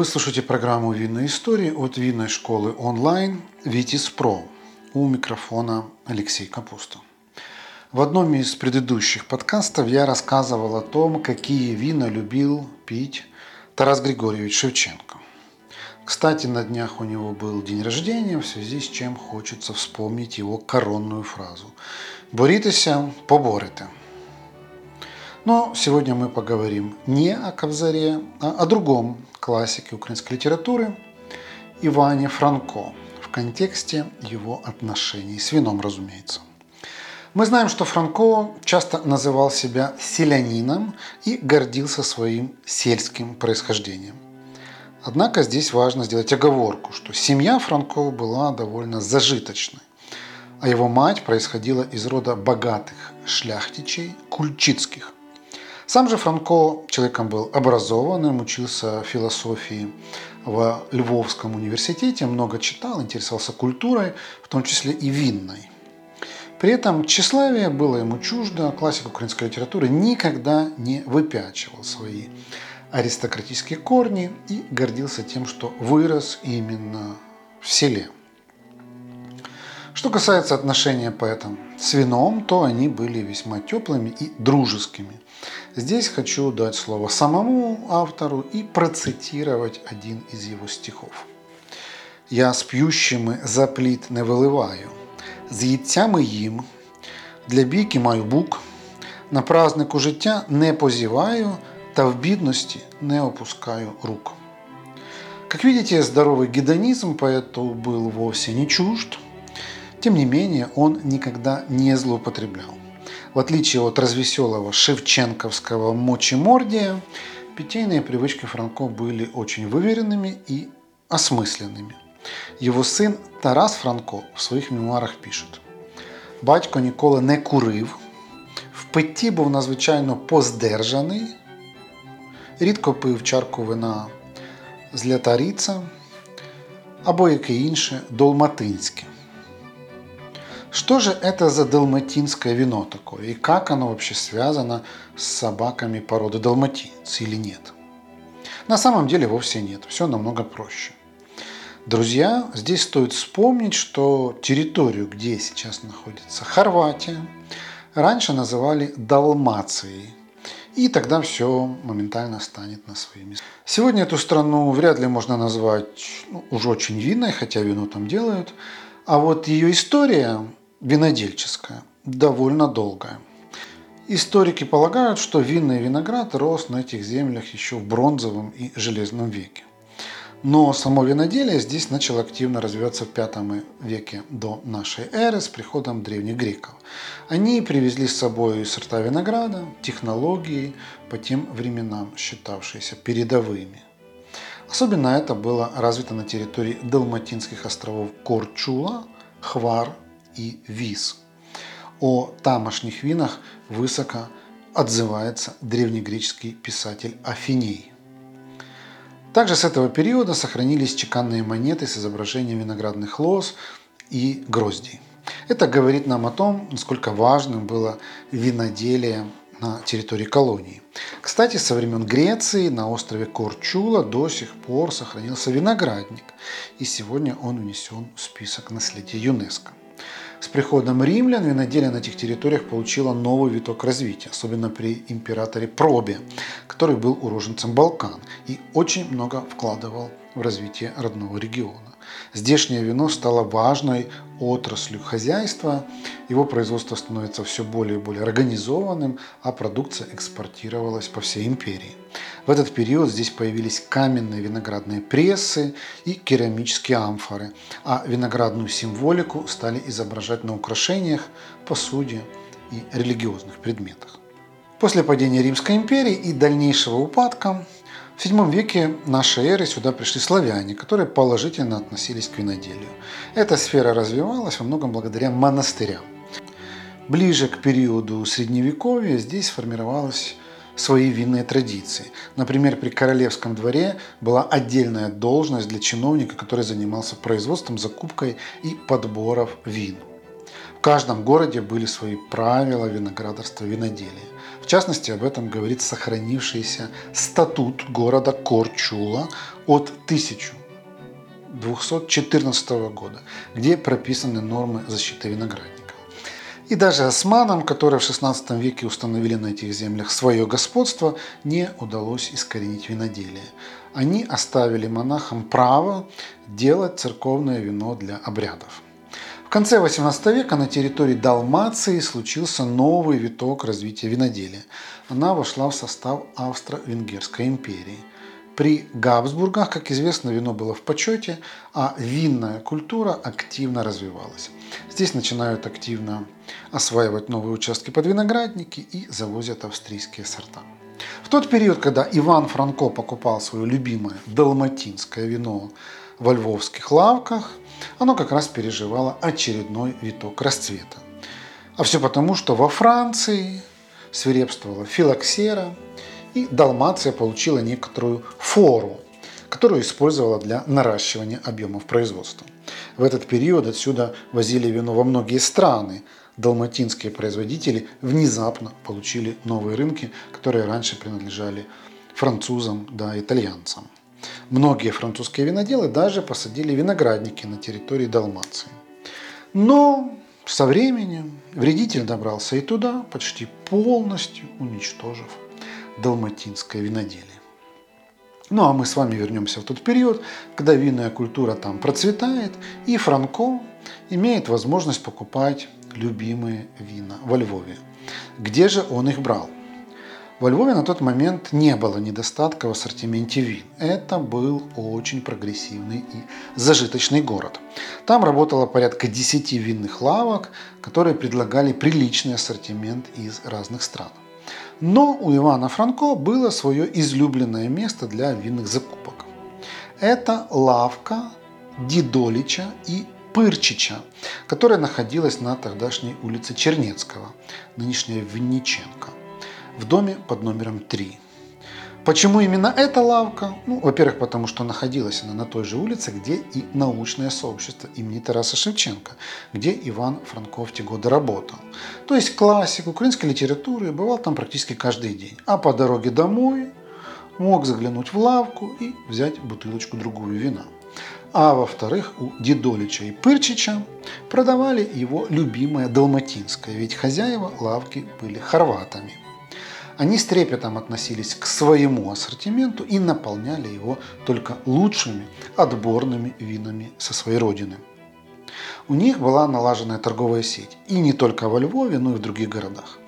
Вы слушаете программу «Винные истории» от винной школы онлайн «Витиспро». У микрофона Алексей Капуста. В одном из предыдущих подкастов я рассказывал о том, какие вина любил пить Тарас Григорьевич Шевченко. Кстати, на днях у него был день рождения, в связи с чем хочется вспомнить его коронную фразу «Боритеся, поборете». Но сегодня мы поговорим не о Кобзаре, а о другом классике украинской литературы Иване Франко, в контексте его отношений с вином, разумеется. Мы знаем, что Франко часто называл себя селянином и гордился своим сельским происхождением. Однако здесь важно сделать оговорку, что семья Франко была довольно зажиточной, а его мать происходила из рода богатых шляхтичей кульчицких. Сам же Франко человеком был образованным, учился философии в Львовском университете, много читал, интересовался культурой, в том числе и винной. При этом тщеславие было ему чуждо, классик украинской литературы никогда не выпячивал свои аристократические корни и гордился тем, что вырос именно в селе. Что касается отношения поэта с вином, то они были весьма теплыми и дружескими. Здесь хочу дать слово самому автору и процитировать один из его стихов. «Я с п'ющими за пліт не виливаю, з їдцями їм, для бійки маю бук, на празнику життя не позіваю, та в бідності не опускаю рук». Как видите, здоровый гедонизм поэту был вовсе не чужд. Тем не менее, он никогда не злоупотреблял. В отличие от развеселого шевченковского мочемордия, питейные привычки Франко были очень выверенными и осмысленными. Его сын Тарас Франко в своих мемуарах пишет: «Батько ніколи не курив, в питті був надзвичайно поздержаний, рідко пив чарку вина з лятаріця або яке інше долматинське». Что же это за далматинское вино такое? И как оно вообще связано с собаками породы далматинец или нет? На самом деле вовсе нет. Все намного проще. Друзья, здесь стоит вспомнить, что территорию, где сейчас находится Хорватия, раньше называли Далмацией. И тогда все моментально станет на свои места. Сегодня эту страну вряд ли можно назвать уже очень винной, хотя вино там делают. А вот ее история винодельческая довольно долгая. Историки полагают, что винный виноград рос на этих землях еще в бронзовом и железном веке. Но само виноделие здесь начало активно развиваться в V веке до нашей эры с приходом древних греков. Они привезли с собой сорта винограда, технологии, по тем временам считавшиеся передовыми. Особенно это было развито на территории далматинских островов Корчула, Хвар и Вис. О тамошних винах высоко отзывается древнегреческий писатель Афиней. Также с этого периода сохранились чеканные монеты с изображением виноградных лоз и гроздей. Это говорит нам о том, насколько важным было виноделие на территории колонии. Кстати, со времен Греции на острове Корчула до сих пор сохранился виноградник, и сегодня он внесен в список наследия ЮНЕСКО. С приходом римлян виноделие на этих территориях получило новый виток развития, особенно при императоре Пробе, который был уроженцем Балкан и очень много вкладывал в развитие родного региона. Здешнее вино стало важной отраслью хозяйства, его производство становится все более и более организованным, а продукция экспортировалась по всей империи. В этот период здесь появились каменные виноградные прессы и керамические амфоры, а виноградную символику стали изображать на украшениях, посуде и религиозных предметах. После падения Римской империи и дальнейшего упадка в VII веке нашей эры сюда пришли славяне, которые положительно относились к виноделию. Эта сфера развивалась во многом благодаря монастырям. Ближе к периоду Средневековья здесь сформировались свои винные традиции. Например, при королевском дворе была отдельная должность для чиновника, который занимался производством, закупкой и подбором вин. В В каждом городе были свои правила виноградарства, виноделия. В частности, об этом говорит сохранившийся статут города Корчула от 1214 года, где прописаны нормы защиты виноградников. И даже османам, которые в XVI веке установили на этих землях свое господство, не удалось искоренить виноделие. Они оставили монахам право делать церковное вино для обрядов. В конце XVIII века на территории Далмации случился новый виток развития виноделия. Она вошла в состав Австро-Венгерской империи. При Габсбургах, как известно, вино было в почете, а винная культура активно развивалась. Здесь начинают активно осваивать новые участки под виноградники и завозят австрийские сорта. В тот период, когда Иван Франко покупал свое любимое далматинское вино во львовских лавках, оно как раз переживало очередной виток расцвета. А все потому, что во Франции свирепствовала филоксера, и Далмация получила некоторую фору, которую использовала для наращивания объемов производства. В этот период отсюда возили вино во многие страны. Далматинские производители внезапно получили новые рынки, которые раньше принадлежали французам да итальянцам. Многие французские виноделы даже посадили виноградники на территории Далмации. Но со временем вредитель добрался и туда, почти полностью уничтожив далматинское виноделие. Ну а мы с вами вернемся в тот период, когда винная культура там процветает, и Франко имеет возможность покупать любимые вина во Львове. Где же он их брал? Во Львове на тот момент не было недостатка в ассортименте вин. Это был очень прогрессивный и зажиточный город. Там работало порядка 10 винных лавок, которые предлагали приличный ассортимент из разных стран. Но у Ивана Франко было свое излюбленное место для винных закупок. Это лавка Дидолича и Пырчича, которая находилась на тогдашней улице Чернецкого, нынешняя Винниченко, в доме под номером 3. Почему именно эта лавка? Во-первых, потому что находилась она на той же улице, где и научное сообщество имени Тараса Шевченко, где Иван Франко в те годы работал. То есть классик украинской литературы бывал там практически каждый день. А по дороге домой мог заглянуть в лавку и взять бутылочку-другую вина. А во-вторых, у Дидолича и Пырчича продавали его любимое далматинское, ведь хозяева лавки были хорватами. Они с трепетом относились к своему ассортименту и наполняли его только лучшими отборными винами со своей родины. У них была налаженная торговая сеть, и не только во Львове, но и в других городах.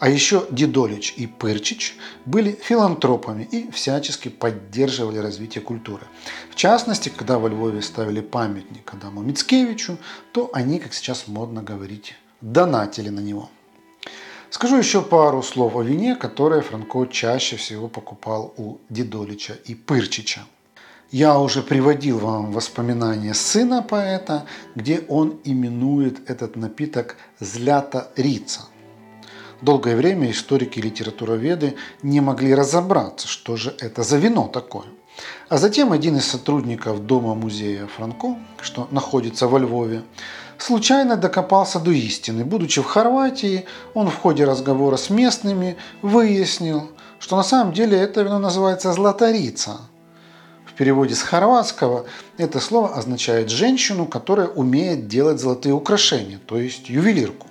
А еще Дидолич и Пырчич были филантропами и всячески поддерживали развитие культуры. В частности, когда во Львове ставили памятник Адаму Мицкевичу, то они, как сейчас модно говорить, донатили на него. Скажу еще пару слов о вине, которое Франко чаще всего покупал у Дидолича и Пырчича. Я уже приводил вам воспоминания сына поэта, где он именует этот напиток «злята рица». Долгое время историки и литературоведы не могли разобраться, что же это за вино такое. А затем один из сотрудников дома-музея Франко, что находится во Львове, случайно докопался до истины. Будучи в Хорватии, он в ходе разговора с местными выяснил, что на самом деле это вино называется «златарица». В переводе с хорватского это слово означает «женщину, которая умеет делать золотые украшения», то есть ювелирку.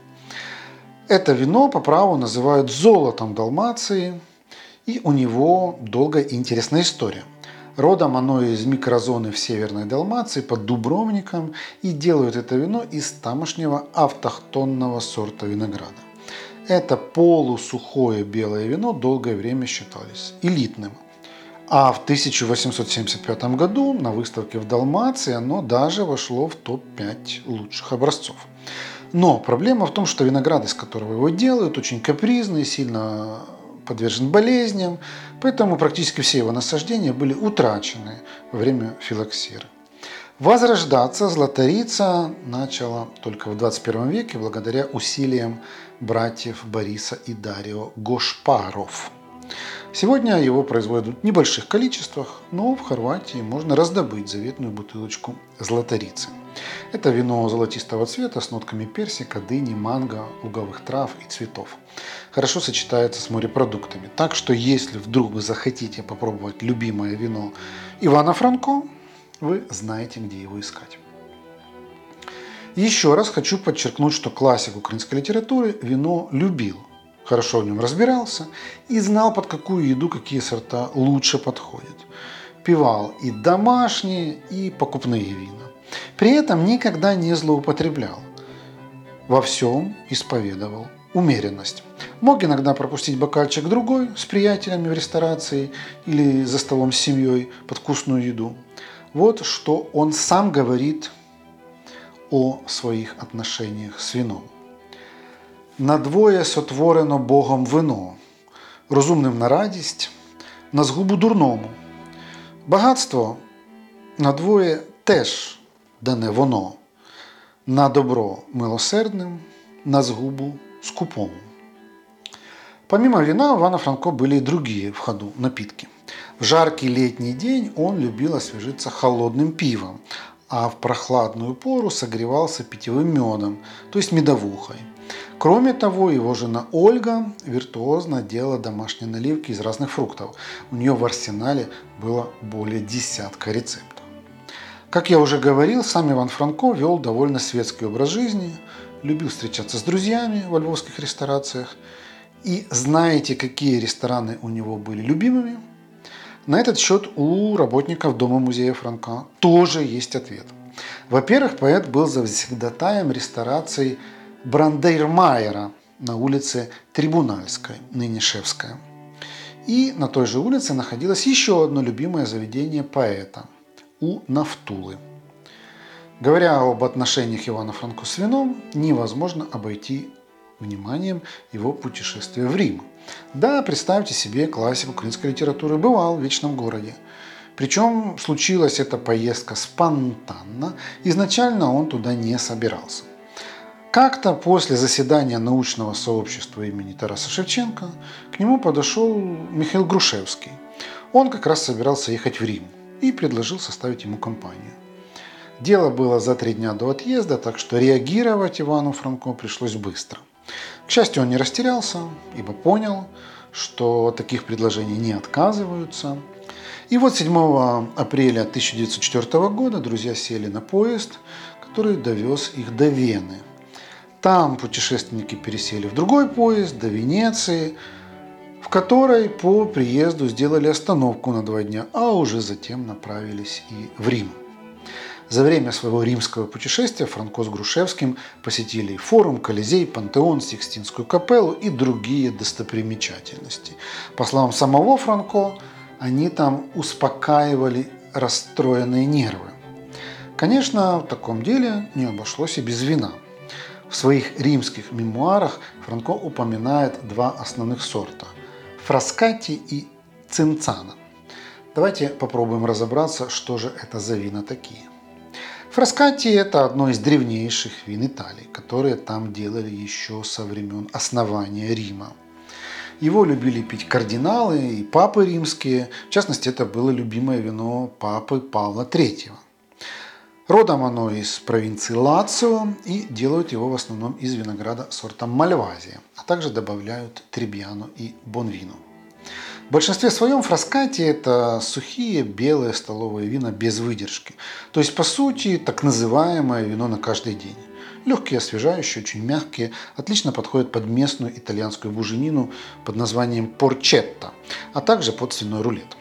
Это вино по праву называют «золотом Далмации», и у него долгая и интересная история. Родом оно из микрозоны в Северной Далмации под Дубровником, и делают это вино из тамошнего автохтонного сорта винограда. Это полусухое белое вино долгое время считалось элитным. А в 1875 году на выставке в Далмации оно даже вошло в топ-5 лучших образцов. Но проблема в том, что виноград, из которого его делают, очень капризный, сильно подвержен болезням, поэтому практически все его насаждения были утрачены во время филоксеры. Возрождаться златарица начала только в 21 веке благодаря усилиям братьев Бориса и Дарио Гошпаров. Сегодня его производят в небольших количествах, но в Хорватии можно раздобыть заветную бутылочку златорицы. Это вино золотистого цвета с нотками персика, дыни, манго, луговых трав и цветов. Хорошо сочетается с морепродуктами. Так что, если вдруг вы захотите попробовать любимое вино Ивана Франко, вы знаете, где его искать. Еще раз хочу подчеркнуть, что классик украинской литературы вино любил, хорошо в нем разбирался и знал, под какую еду какие сорта лучше подходят. Пивал и домашние, и покупные вина. При этом никогда не злоупотреблял. Во всем исповедовал умеренность. Мог иногда пропустить бокальчик другой с приятелями в ресторации или за столом с семьей под вкусную еду. Вот что он сам говорит о своих отношениях с вином. «Надвоє сотворено Богом вино, розумним на радість, на згубу дурному. Багатство надвоє теж дане воно, на добро милосердним, на згубу скупому». Помимо вина у Ивана Франко были и другие в ходу напитки. В жаркий летний день он любил освежиться холодным пивом, а в прохладную пору согревался питьевым медом, то есть медовухой. Кроме того, его жена Ольга виртуозно делала домашние наливки из разных фруктов. У нее в арсенале было более десятка рецептов. Как я уже говорил, сам Иван Франко вел довольно светский образ жизни, любил встречаться с друзьями во львовских ресторациях. И знаете, какие рестораны у него были любимыми? На этот счет у работников Дома-музея Франко тоже есть ответ. Во-первых, поэт был завсегдатаем ресторации Брандейрмайера на улице Трибунальской, ныне Шевская. И на той же улице находилось еще одно любимое заведение поэта – у Нафтулы. Говоря об отношениях Ивана Франко с вином, невозможно обойти вниманием его путешествие в Рим. Да, представьте себе, классик украинской литературы бывал в Вечном городе. Причем случилась эта поездка спонтанно, изначально он туда не собирался. Как-то после заседания научного сообщества имени Тараса Шевченко к нему подошел Михаил Грушевский. Он как раз собирался ехать в Рим и предложил составить ему компанию. Дело было за 3 дня до отъезда, так что реагировать Ивану Франко пришлось быстро. К счастью, он не растерялся, ибо понял, что от таких предложений не отказываются. И вот 7 апреля 1904 года друзья сели на поезд, который довез их до Вены. Там путешественники пересели в другой поезд до Венеции, в которой по приезду сделали остановку на 2 дня, а уже затем направились и в Рим. За время своего римского путешествия Франко с Грушевским посетили форум, Колизей, Пантеон, Сикстинскую капеллу и другие достопримечательности. По словам самого Франко, они там успокаивали расстроенные нервы. Конечно, в таком деле не обошлось и без вина. В своих римских мемуарах Франко упоминает 2 основных сорта – фраскати и цинцана. Давайте попробуем разобраться, что же это за вина такие. Фраскати – это одно из древнейших вин Италии, которые там делали еще со времен основания Рима. Его любили пить кардиналы и папы римские. В частности, это было любимое вино папы Павла Третьего. Родом оно из провинции Лацио, и делают его в основном из винограда сорта Мальвазия, а также добавляют Требьяно и Бонвину. В большинстве своем фраскати – это сухие белые столовые вина без выдержки. То есть, по сути, так называемое вино на каждый день. Легкие, освежающие, очень мягкие, отлично подходят под местную итальянскую буженину под названием порчетто, а также под свиной рулет.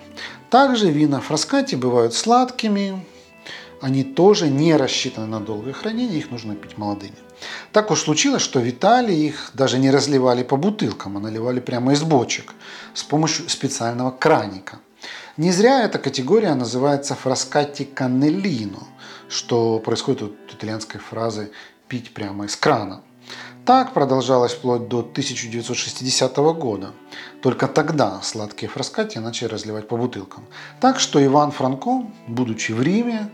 Также вина фраскати бывают сладкими, они тоже не рассчитаны на долгое хранение, их нужно пить молодыми. Так уж случилось, что в Италии их даже не разливали по бутылкам, а наливали прямо из бочек с помощью специального краника. Не зря эта категория называется фраскати каннеллино, что происходит от итальянской фразы «пить прямо из крана». Так продолжалось вплоть до 1960 года. Только тогда сладкие фраскати начали разливать по бутылкам. Так что Иван Франко, будучи в Риме,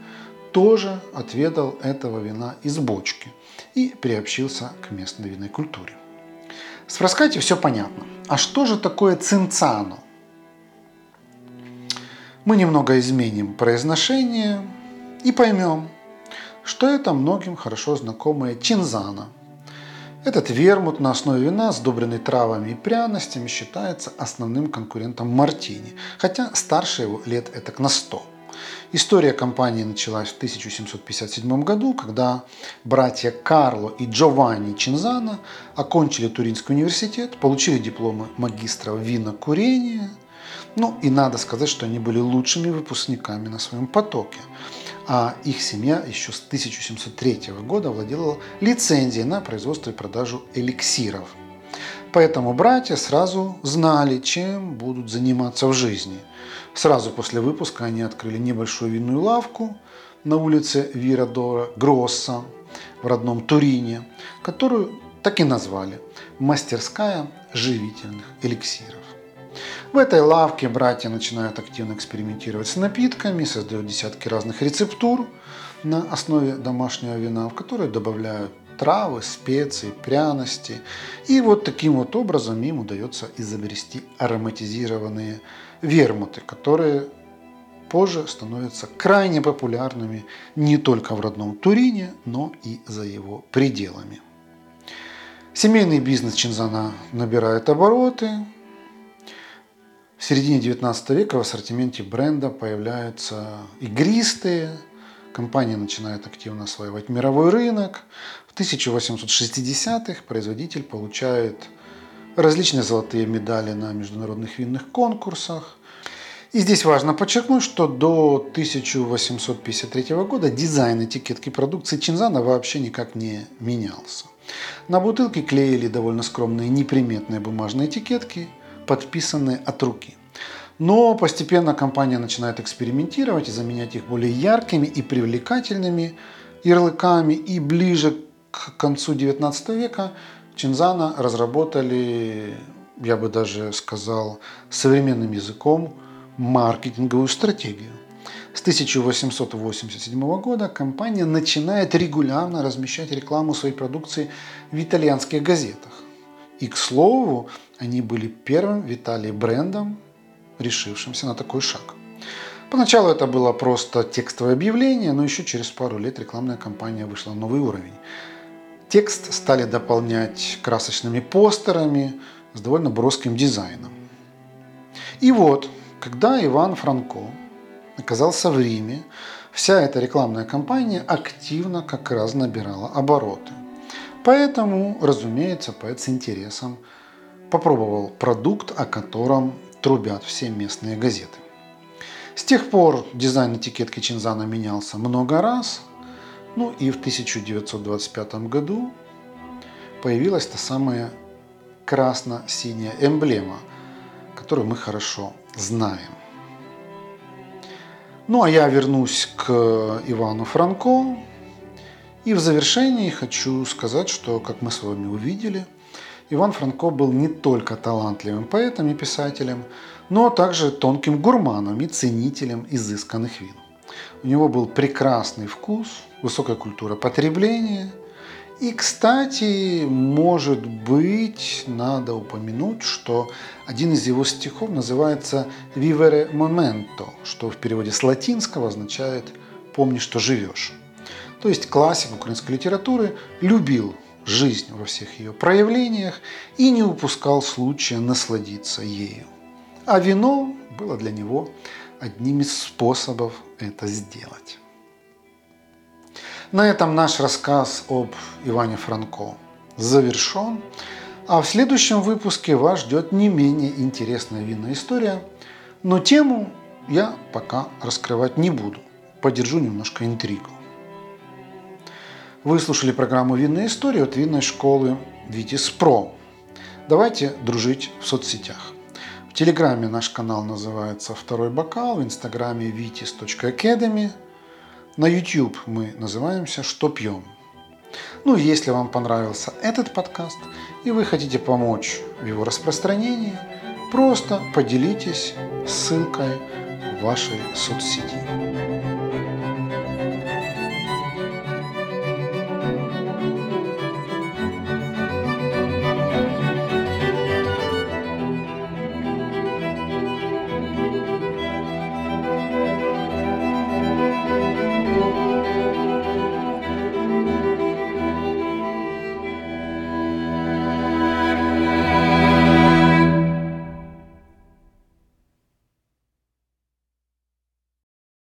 тоже отведал этого вина из бочки и приобщился к местной винной культуре. С фраскати все понятно. А что же такое цинцано? мы немного изменим произношение и поймем, что это многим хорошо знакомое чинзано. Этот вермут на основе вина, сдобренный травами и пряностями, считается основным конкурентом мартини, хотя старше его лет этак на 100. История компании началась в 1757 году, когда братья Карло и Джованни Чинзано окончили Туринский университет, получили дипломы магистра винокурения. Ну и надо сказать, что они были лучшими выпускниками на своем потоке. А их семья еще с 1703 года владела лицензией на производство и продажу эликсиров. Поэтому братья сразу знали, чем будут заниматься в жизни. Сразу после выпуска они открыли небольшую винную лавку на улице Вирадора Гросса в родном Турине, которую так и назвали «Мастерская живительных эликсиров». В этой лавке братья начинают активно экспериментировать с напитками, создают десятки разных рецептур на основе домашнего вина, в которые добавляют травы, специи, пряности. И вот таким вот образом им удается изобрести ароматизированные вермуты, которые позже становятся крайне популярными не только в родном Турине, но и за его пределами. Семейный бизнес Чинзано набирает обороты. В середине 19 века в ассортименте бренда появляются игристые. Компания начинает активно осваивать мировой рынок. В 1860-х производитель получает различные золотые медали на международных винных конкурсах. И здесь важно подчеркнуть, что до 1853 года дизайн этикетки продукции Чинзано вообще никак не менялся. На бутылке клеили довольно скромные неприметные бумажные этикетки, подписанные от руки. Но постепенно компания начинает экспериментировать и заменять их более яркими и привлекательными ярлыками. И ближе к концу 19 века Чинзано разработали, я бы даже сказал, современным языком маркетинговую стратегию. С 1887 года компания начинает регулярно размещать рекламу своей продукции в итальянских газетах. И, к слову, они были первым в Италии брендом, решившимся на такой шаг. Поначалу это было просто текстовое объявление, но еще через пару лет рекламная кампания вышла на новый уровень. Текст стали дополнять красочными постерами с довольно броским дизайном. И вот, когда Иван Франко оказался в Риме, вся эта рекламная кампания активно как раз набирала обороты. Поэтому, разумеется, поэт с интересом попробовал продукт, о котором трубят все местные газеты. С тех пор дизайн этикетки Чинзано менялся много раз. Ну и в 1925 году появилась та самая красно-синяя эмблема, которую мы хорошо знаем. Ну а я вернусь к Ивану Франко. И в завершении хочу сказать, что, как мы с вами увидели, Иван Франко был не только талантливым поэтом и писателем, но также тонким гурманом и ценителем изысканных вин. У него был прекрасный вкус, высокая культура потребления. И, кстати, может быть, надо упомянуть, что один из его стихов называется «Vivere momento», что в переводе с латинского означает «помни, что живешь». То есть классик украинской литературы любил жизнь во всех ее проявлениях и не упускал случая насладиться ею. А вино было для него одним из способов это сделать. На этом наш рассказ об Иване Франко завершен. А в следующем выпуске вас ждет не менее интересная винная история, но тему я пока раскрывать не буду. Подержу немножко интригу. Вы слушали программу «Винная история» от винной школы Витиспро. Давайте дружить в соцсетях. В Телеграме наш канал называется «Второй бокал», в Инстаграме vitis.academy. На YouTube мы называемся «Что пьем?». Ну, если вам понравился этот подкаст и вы хотите помочь в его распространении, просто поделитесь ссылкой в вашей соцсети.